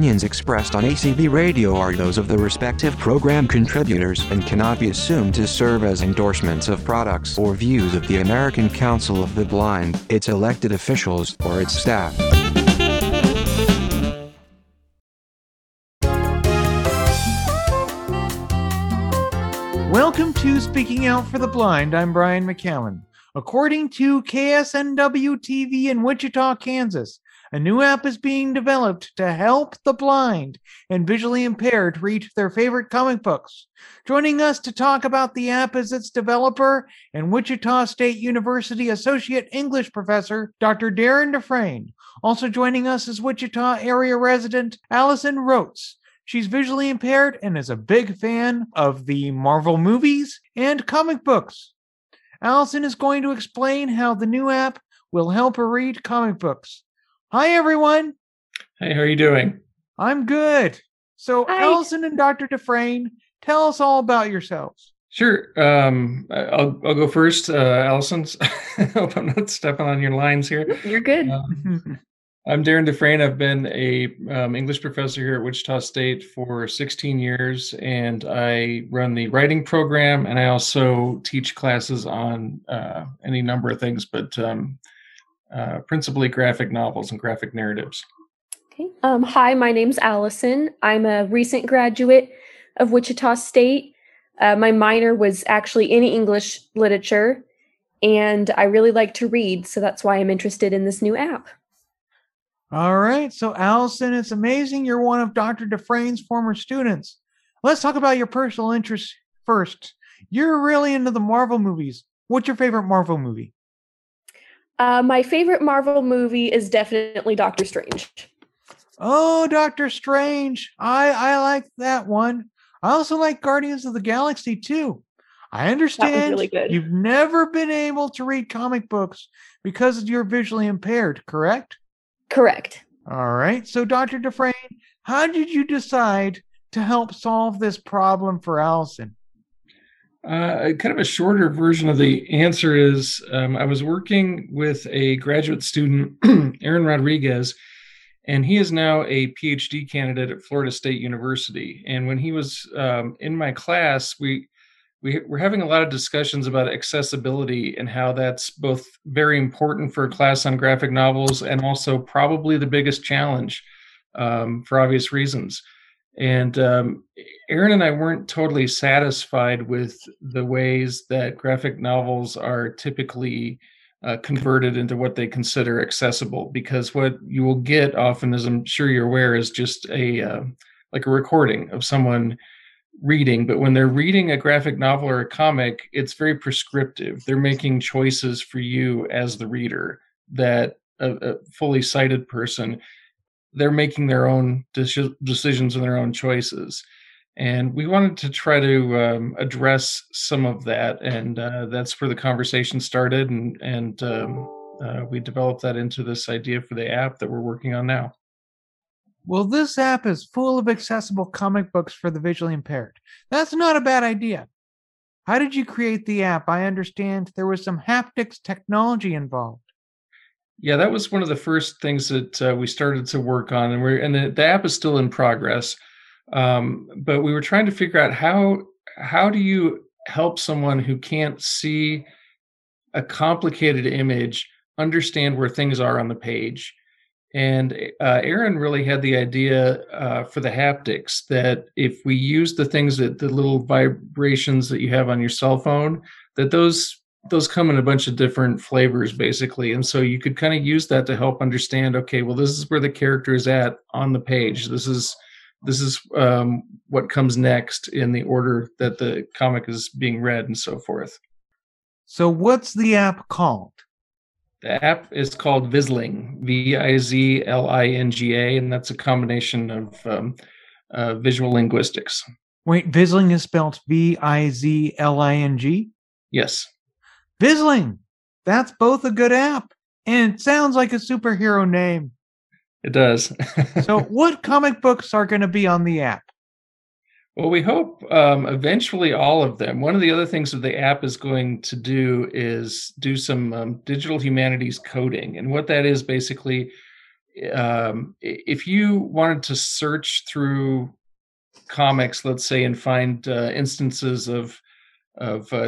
opinions expressed on ACB Radio are those of the respective program contributors and cannot be assumed to serve as endorsements of products or views of the American Council of the Blind, its elected officials, or its staff. Welcome to Speaking Out for the Blind. I'm Brian McCallum. According to KSNW-TV in Wichita, Kansas, a new app is being developed to help the blind and visually impaired read their favorite comic books. Joining us to talk about the app is its developer and Wichita State University Associate English Professor, Dr. Darren DeFrain. Also joining us is Wichita area resident Allison Roats. She's visually impaired and is a big fan of the Marvel movies and comic books. Allison is going to explain how the new app will help her read comic books. Hi, everyone. Hey, how are you doing? I'm good. So, hi. Allison and Dr. DeFrain, tell us all about yourselves. Sure. I'll go first, Allison. I hope I'm not stepping on your lines here. You're good. I'm Darren DeFrain. I've been a English professor here at Wichita State for 16 years, and I run the writing program, and I also teach classes on any number of things, but principally graphic novels and graphic narratives. Okay. Hi, my name's Allison. I'm a recent graduate of Wichita State. My minor was actually in English literature, and I really like to read, so that's why I'm interested in this new app. All right. So, Allison, it's amazing you're one of Dr. DeFrain's former students. Let's talk about your personal interests first. You're really into the Marvel movies. What's your favorite Marvel movie? My favorite Marvel movie is definitely Doctor Strange. Oh, Doctor Strange. I like that one. I also like Guardians of the Galaxy, too. I understand really you've never been able to read comic books because you're visually impaired, correct? Correct. All right. So, Dr. DeFrain, how did you decide to help solve this problem for Allison? Kind of a shorter version of the answer is I was working with a graduate student, Aaron Rodriguez, and he is now a PhD candidate at Florida State University. And when he was in my class, we were having a lot of discussions about accessibility and how that's both very important for a class on graphic novels and also probably the biggest challenge for obvious reasons. And Aaron and I weren't totally satisfied with the ways that graphic novels are typically converted into what they consider accessible, because what you will get often, as I'm sure you're aware, is just a recording of someone reading. But when they're reading a graphic novel or a comic, it's very prescriptive. They're making choices for you as the reader that a fully sighted person, they're making their own decisions and their own choices. And we wanted to try to address some of that. And that's where the conversation started. And we developed that into this idea for the app that we're working on now. Well, this app is full of accessible comic books for the visually impaired. That's not a bad idea. How did you create the app? I understand there was some haptics technology involved. Yeah, that was one of the first things that we started to work on, and the app is still in progress. But we were trying to figure out how do you help someone who can't see a complicated image understand where things are on the page. And Aaron really had the idea for the haptics that if we use the things that the little vibrations that you have on your cell phone, that those come in a bunch of different flavors, basically. And so you could kind of use that to help understand, okay, well, this is where the character is at on the page. This is what comes next in the order that the comic is being read and so forth. So what's the app called? The app is called Vizling, V-I-Z-L-I-N-G-A, and that's a combination of visual linguistics. Wait, Vizling is spelled V-I-Z-L-I-N-G? Yes. Vizling, that's both a good app, and it sounds like a superhero name. It does. So what comic books are going to be on the app? Well, we hope eventually all of them. One of the other things that the app is going to do is do some digital humanities coding. And what that is basically if you wanted to search through comics, let's say, and find instances of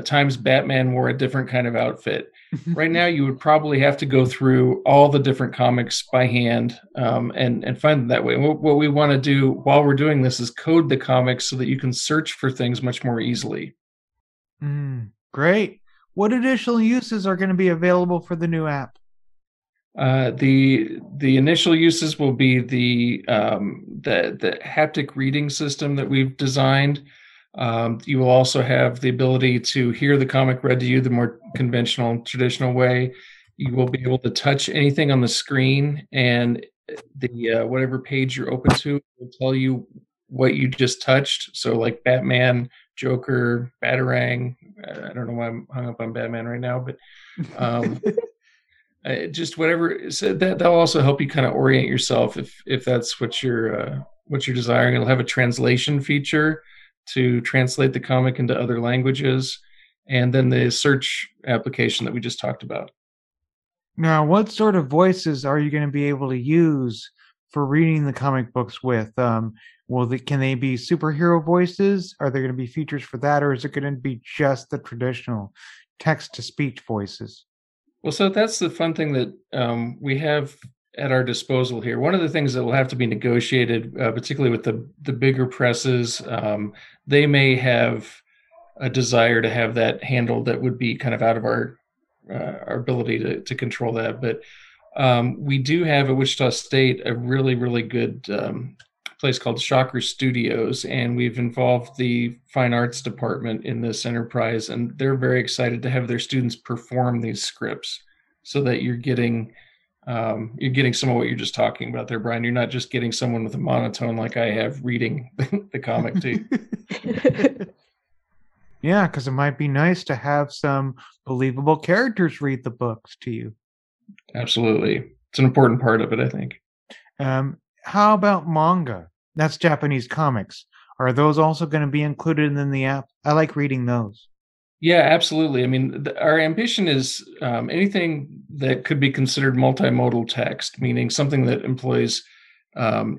times Batman wore a different kind of outfit, right now you would probably have to go through all the different comics by hand and find them that way. What we want to do while we're doing this is code the comics so that you can search for things much more easily. Great. What additional uses are going to be available for the new app? The initial uses will be the haptic reading system that we've designed. You will also have the ability to hear the comic read to you the more conventional, traditional way. You will be able to touch anything on the screen, and the whatever page you're open to will tell you what you just touched. So like Batman, Joker, Batarang. I don't know why I'm hung up on Batman right now, but just whatever. So that'll also help you kind of orient yourself if that's what you're desiring. It'll have a translation feature to translate the comic into other languages, and then the search application that we just talked about. Now, what sort of voices are you going to be able to use for reading the comic books with? Can they be superhero voices? Are there going to be features for that, or is it going to be just the traditional text-to-speech voices? Well, so that's the fun thing that we have at our disposal here. One of the things that will have to be negotiated, particularly with the bigger presses, they may have a desire to have that handled. That would be kind of out of our ability to control that. But we do have at Wichita State a really, really good place called Shocker Studios, and we've involved the fine arts department in this enterprise, and they're very excited to have their students perform these scripts so that you're getting some of what you're just talking about there, Brian. You're not just getting someone with a monotone like I have reading the comic to you. Yeah, because it might be nice to have some believable characters read the books to you. Absolutely. It's an important part of it, I think. How about manga? That's Japanese comics. Are those also going to be included in the app? I like reading those. Yeah, absolutely. I mean, our ambition is anything that could be considered multimodal text, meaning something that employs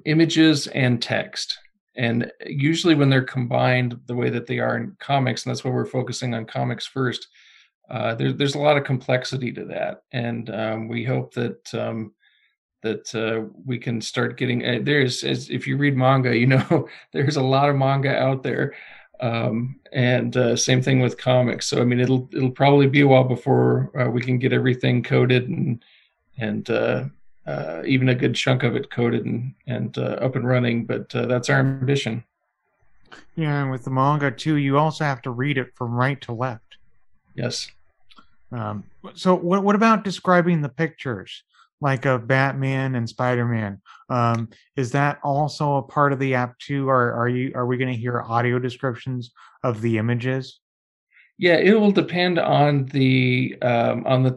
images and text. And usually when they're combined the way that they are in comics, and that's why we're focusing on comics first, there's a lot of complexity to that. And we hope that we can start getting if you read manga, you know, there's a lot of manga out there. And same thing with comics. So, I mean, it'll probably be a while before we can get everything coded and even a good chunk of it coded and up and running. But that's our ambition. Yeah, and with the manga too, you also have to read it from right to left. Yes. So, what about describing the pictures, like of Batman and Spider-Man? Is that also a part of the app too? Or are we going to hear audio descriptions of the images? Yeah, it will depend on the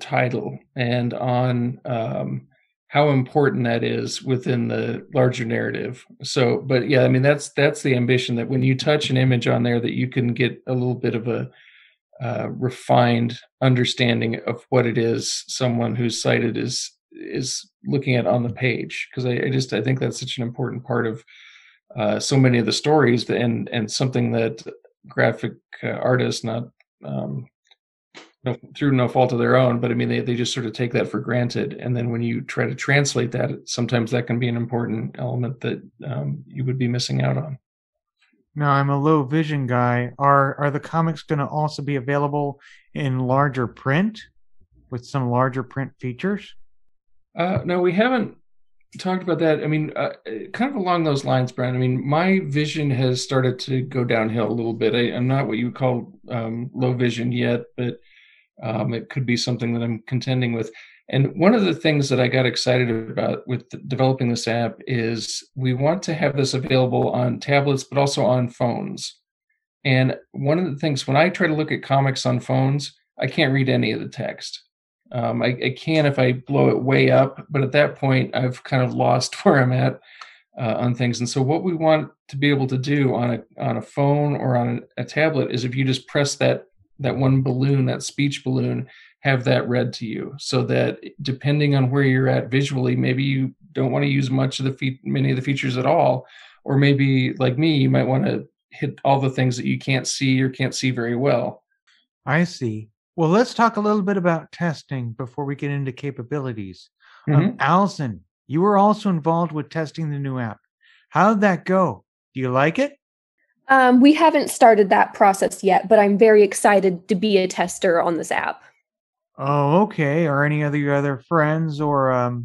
title and on how important that is within the larger narrative. So, but yeah, I mean, that's the ambition, that when you touch an image on there, that you can get a little bit of a refined understanding of what it is someone who's cited is looking at on the page, because I think that's such an important part of so many of the stories, and something that graphic artists, not through no fault of their own, but I mean they just sort of take that for granted, and then when you try to translate that, sometimes that can be an important element that you would be missing out on. Now, I'm a low vision guy. Are the comics going to also be available in larger print, with some larger print features? No, we haven't talked about that. I mean, kind of along those lines, Brian. I mean, my vision has started to go downhill a little bit. I'm not what you would call low vision yet, but it could be something that I'm contending with. And one of the things that I got excited about with developing this app is we want to have this available on tablets, but also on phones. And one of the things, when I try to look at comics on phones, I can't read any of the text. I can if I blow it way up, but at that point I've kind of lost where I'm at on things. And so what we want to be able to do on a phone or on a tablet is, if you just press that one balloon, that speech balloon, have that read to you, so that depending on where you're at visually, maybe you don't want to use much of the many of the features at all, or maybe like me, you might want to hit all the things that you can't see or can't see very well. I see. Well, let's talk a little bit about testing before we get into capabilities. Mm-hmm. Allison, you were also involved with testing the new app. How did that go? Do you like it? We haven't started that process yet, but I'm very excited to be a tester on this app. Oh, okay. Are any of your other friends or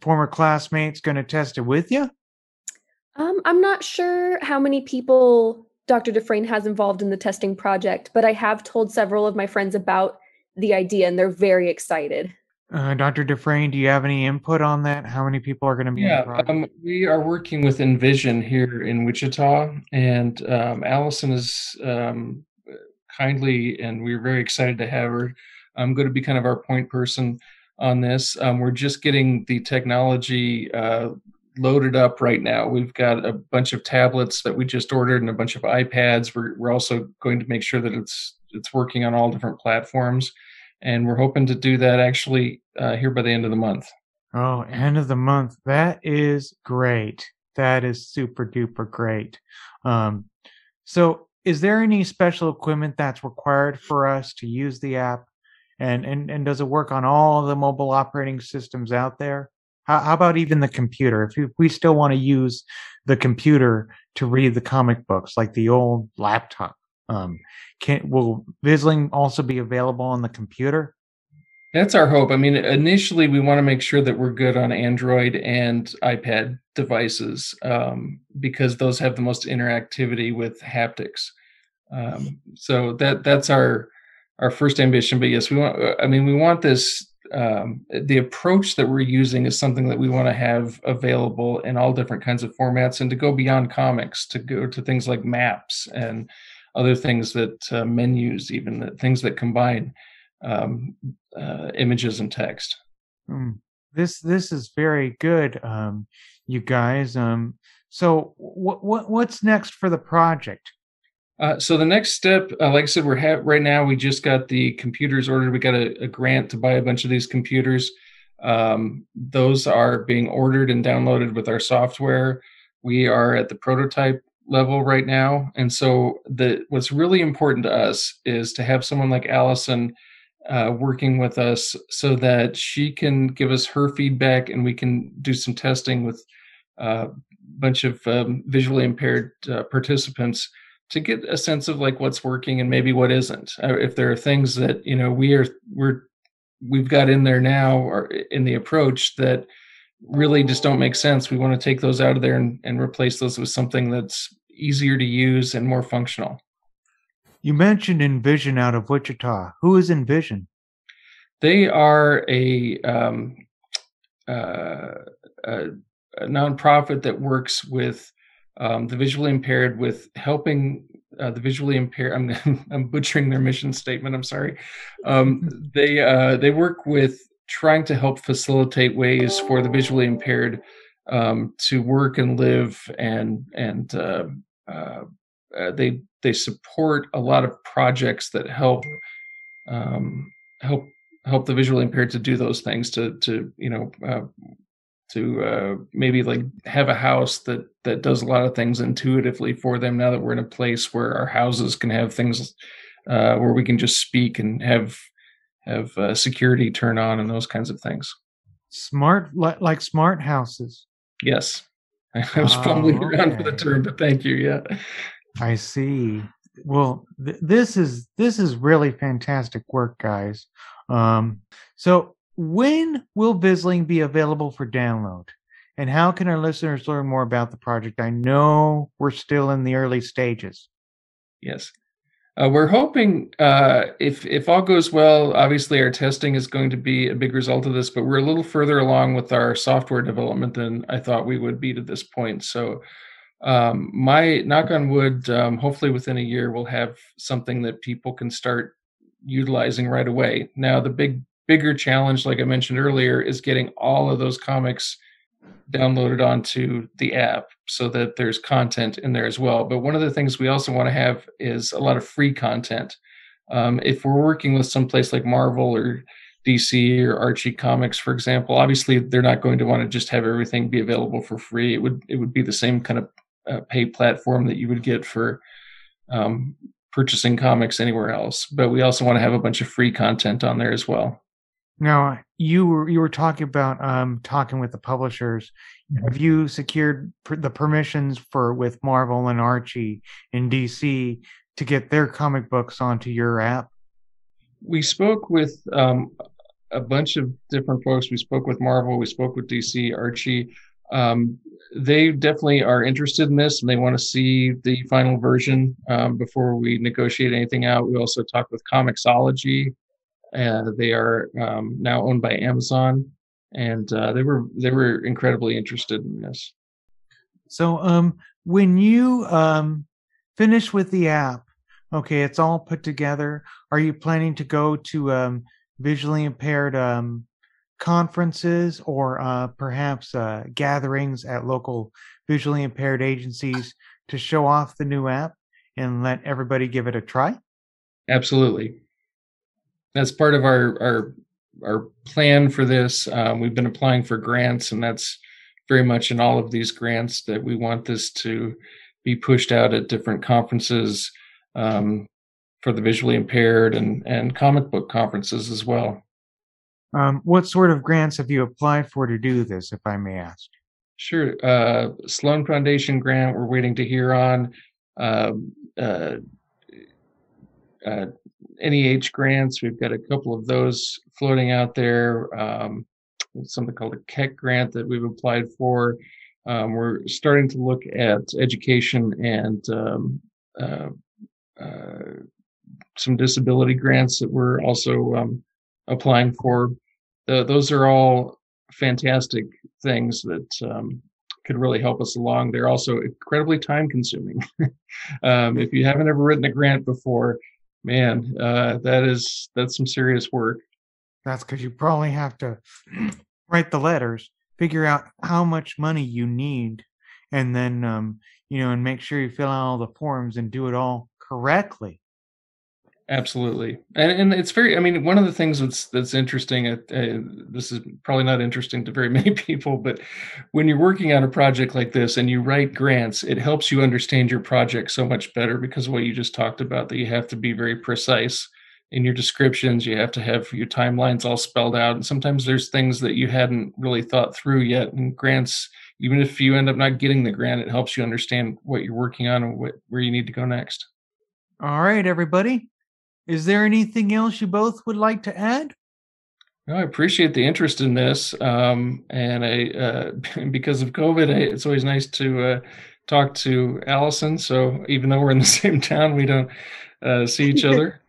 former classmates going to test it with you? I'm not sure how many people Dr. DeFrain has involved in the testing project, but I have told several of my friends about the idea, and they're very excited. Dr. DeFrain, do you have any input on that? How many people are going to be in the project? We are working with Envision here in Wichita, and Allison is kindly, and we're very excited to have her, going to be kind of our point person on this. We're just getting the technology loaded up right now. We've got a bunch of tablets that we just ordered and a bunch of iPads. We're also going to make sure that it's working on all different platforms. And we're hoping to do that actually here by the end of the month. Oh, end of the month. That is great. That is super duper great. So is there any special equipment that's required for us to use the app? And does it work on all the mobile operating systems out there? How about even the computer? If we still want to use the computer to read the comic books, like the old laptop, will Vizling also be available on the computer? That's our hope. I mean, initially we want to make sure that we're good on Android and iPad devices because those have the most interactivity with haptics. So that's our first ambition. But yes, we want this. The approach that we're using is something that we want to have available in all different kinds of formats, and to go beyond comics, to go to things like maps and other things that menus, even things that combine images and text. This is very good, you guys. So what's next for the project? So the next step, like I said, right now we just got the computers ordered. We got a grant to buy a bunch of these computers. Those are being ordered and downloaded with our software. We are at the prototype level right now. And so what's really important to us is to have someone like Allison working with us so that she can give us her feedback and we can do some testing with a bunch of visually impaired participants to get a sense of like what's working and maybe what isn't. If there are things that, you know, we've got in there now or in the approach that really just don't make sense, we want to take those out of there and replace those with something that's easier to use and more functional. You mentioned Envision out of Wichita. Who is Envision? They are a nonprofit that works with the visually impaired, with helping the visually impaired. I'm butchering their mission statement. I'm sorry. They work with trying to help facilitate ways for the visually impaired to work and live, and they support a lot of projects that help the visually impaired to do those things, to maybe like have a house that does a lot of things intuitively for them. Now that we're in a place where our houses can have things where we can just speak and have security turn on and those kinds of things. Smart, like smart houses. Yes. I was fumbling around for the term, but thank you. Yeah. I see. Well, this is really fantastic work, guys. So when will Vizling be available for download? And how can our listeners learn more about the project? I know we're still in the early stages. Yes. We're hoping, if all goes well, obviously our testing is going to be a big result of this, but we're a little further along with our software development than I thought we would be to this point. So my knock on wood, hopefully within a year, we'll have something that people can start utilizing right away. Now, the bigger challenge, like I mentioned earlier, is getting all of those comics downloaded onto the app so that there's content in there as well. But one of the things we also want to have is a lot of free content. If we're working with someplace like Marvel or DC or Archie Comics, for example, obviously they're not going to want to just have everything be available for free. It would be the same kind of pay platform that you would get for purchasing comics anywhere else. But we also want to have a bunch of free content on there as well. Now, you were talking about talking with the publishers. Mm-hmm. Have you secured the permissions with Marvel and Archie and DC to get their comic books onto your app? We spoke with a bunch of different folks. We spoke with Marvel. We spoke with DC, Archie. They definitely are interested in this, and they want to see the final version before we negotiate anything out. We also talked with Comixology. They are now owned by Amazon, and they were incredibly interested in this. So when you finish with the app, okay, it's all put together. Are you planning to go to visually impaired conferences or perhaps gatherings at local visually impaired agencies to show off the new app and let everybody give it a try? Absolutely. That's part of our plan for this. We've been applying for grants, and that's very much in all of these grants that we want this to be pushed out at different conferences for the visually impaired and comic book conferences as well. What sort of grants have you applied for to do this, if I may ask? Sure. Sloan Foundation grant we're waiting to hear on. NEH grants, we've got a couple of those floating out there. Something called a Keck grant that we've applied for. We're starting to look at education and some disability grants that we're also applying for. Those are all fantastic things that could really help us along. They're also incredibly time consuming. If you haven't ever written a grant before, man, that's some serious work. That's because you probably have to write the letters, figure out how much money you need, and then and make sure you fill out all the forms and do it all correctly. Absolutely, and it's very. I mean, one of the things that's interesting. This is probably not interesting to very many people, but when you're working on a project like this and you write grants, it helps you understand your project so much better because of what you just talked about. That you have to be very precise in your descriptions. You have to have your timelines all spelled out, and sometimes there's things that you hadn't really thought through yet. And grants, even if you end up not getting the grant, it helps you understand what you're working on and where you need to go next. All right, everybody. Is there anything else you both would like to add? No, I appreciate the interest in this. And because of COVID, it's always nice to talk to Allison. So even though we're in the same town, we don't see each other.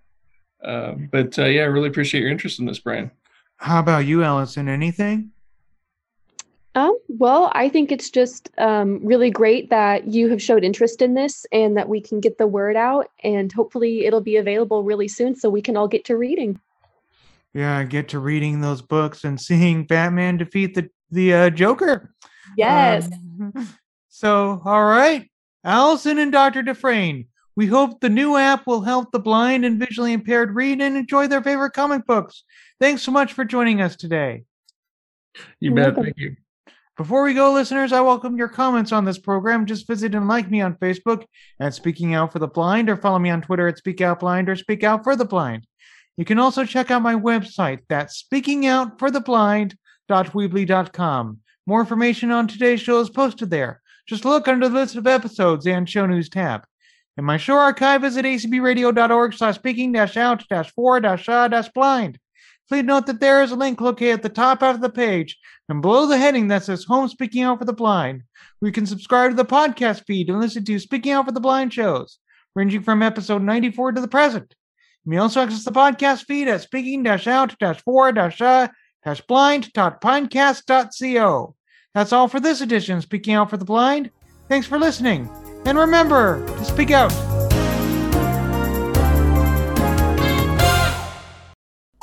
I really appreciate your interest in this, Brian. How about you, Allison? Anything? Well, I think it's just really great that you have showed interest in this and that we can get the word out, and hopefully it'll be available really soon so we can all get to reading. Yeah, get to reading those books and seeing Batman defeat the Joker. Yes. So, all right, Allison and Dr. DeFrain, we hope the new app will help the blind and visually impaired read and enjoy their favorite comic books. Thanks so much for joining us today. You bet. Thank you. Before we go, listeners, I welcome your comments on this program. Just visit and like me on Facebook at Speaking Out for the Blind, or follow me on Twitter at Speak Out Blind or Speak Out for the Blind. You can also check out my website, that's speakingoutfortheblind.weebly.com. More information on today's show is posted there. Just look under the list of episodes and show news tab. And my show archive is at acbradio.org/speaking-out-for-shaw-blind. Please note that there is a link located at the top half of the page and below the heading that says Home Speaking Out for the Blind, where you can subscribe to the podcast feed and listen to Speaking Out for the Blind shows, ranging from episode 94 to the present. You may also access the podcast feed at speaking-out-for-shaw-blind.pinecast.co. That's all for this edition of Speaking Out for the Blind. Thanks for listening, and remember to speak out.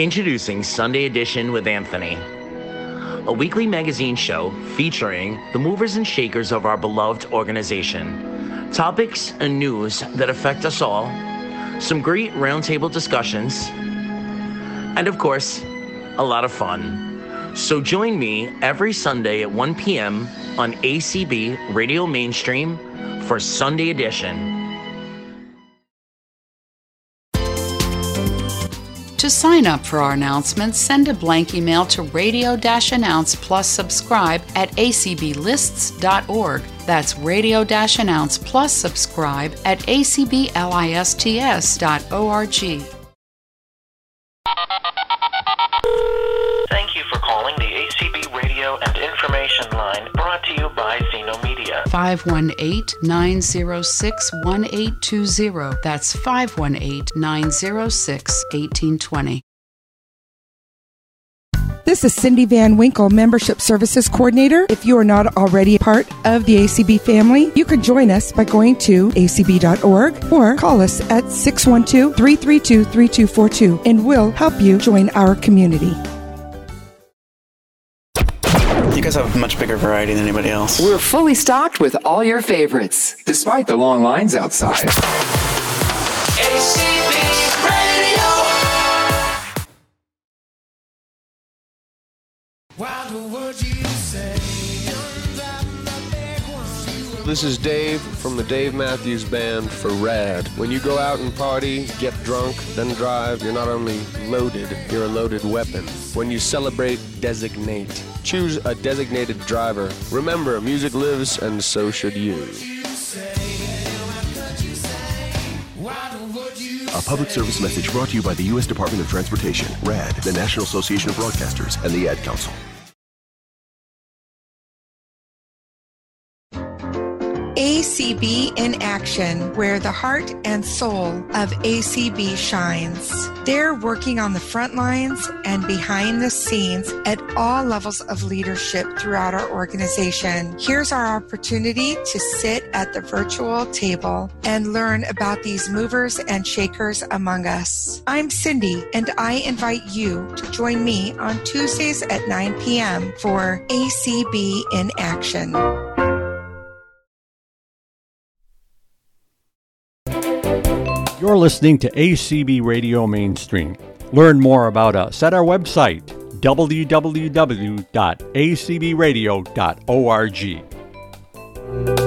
Introducing Sunday Edition with Anthony, a weekly magazine show featuring the movers and shakers of our beloved organization, topics and news that affect us all, some great roundtable discussions, and of course, a lot of fun. So join me every Sunday at 1 p.m. on ACB Radio Mainstream for Sunday Edition. To sign up for our announcements, send a blank email to radio-announce plus subscribe at acblists.org. That's radio-announce plus subscribe at acblists.org. Thank you for calling the ACB Radio and Information Line, brought to you by Xeno Media. 518-906-1820. That's 518-906-1820. This is Cindy Van Winkle, Membership Services Coordinator. If you are not already part of the ACB family, you can join us by going to acb.org or call us at 612-332-3242, and we'll help you join our community. You guys have a much bigger variety than anybody else. We're fully stocked with all your favorites, despite the long lines outside. ACB Radio. What would you say? This is Dave from the Dave Matthews Band for RAD. When you go out and party, get drunk, then drive, you're not only loaded, you're a loaded weapon. When you celebrate, designate. Choose a designated driver. Remember, music lives, and so should you. A public service message brought to you by the U.S. Department of Transportation, RAD, the National Association of Broadcasters, and the Ad Council. ACB in Action, where the heart and soul of ACB shines. They're working on the front lines and behind the scenes at all levels of leadership throughout our organization. Here's our opportunity to sit at the virtual table and learn about these movers and shakers among us. I'm Cindy, and I invite you to join me on Tuesdays at 9 p.m. for ACB in Action. You're listening to ACB Radio Mainstream. Learn more about us at our website, www.acbradio.org.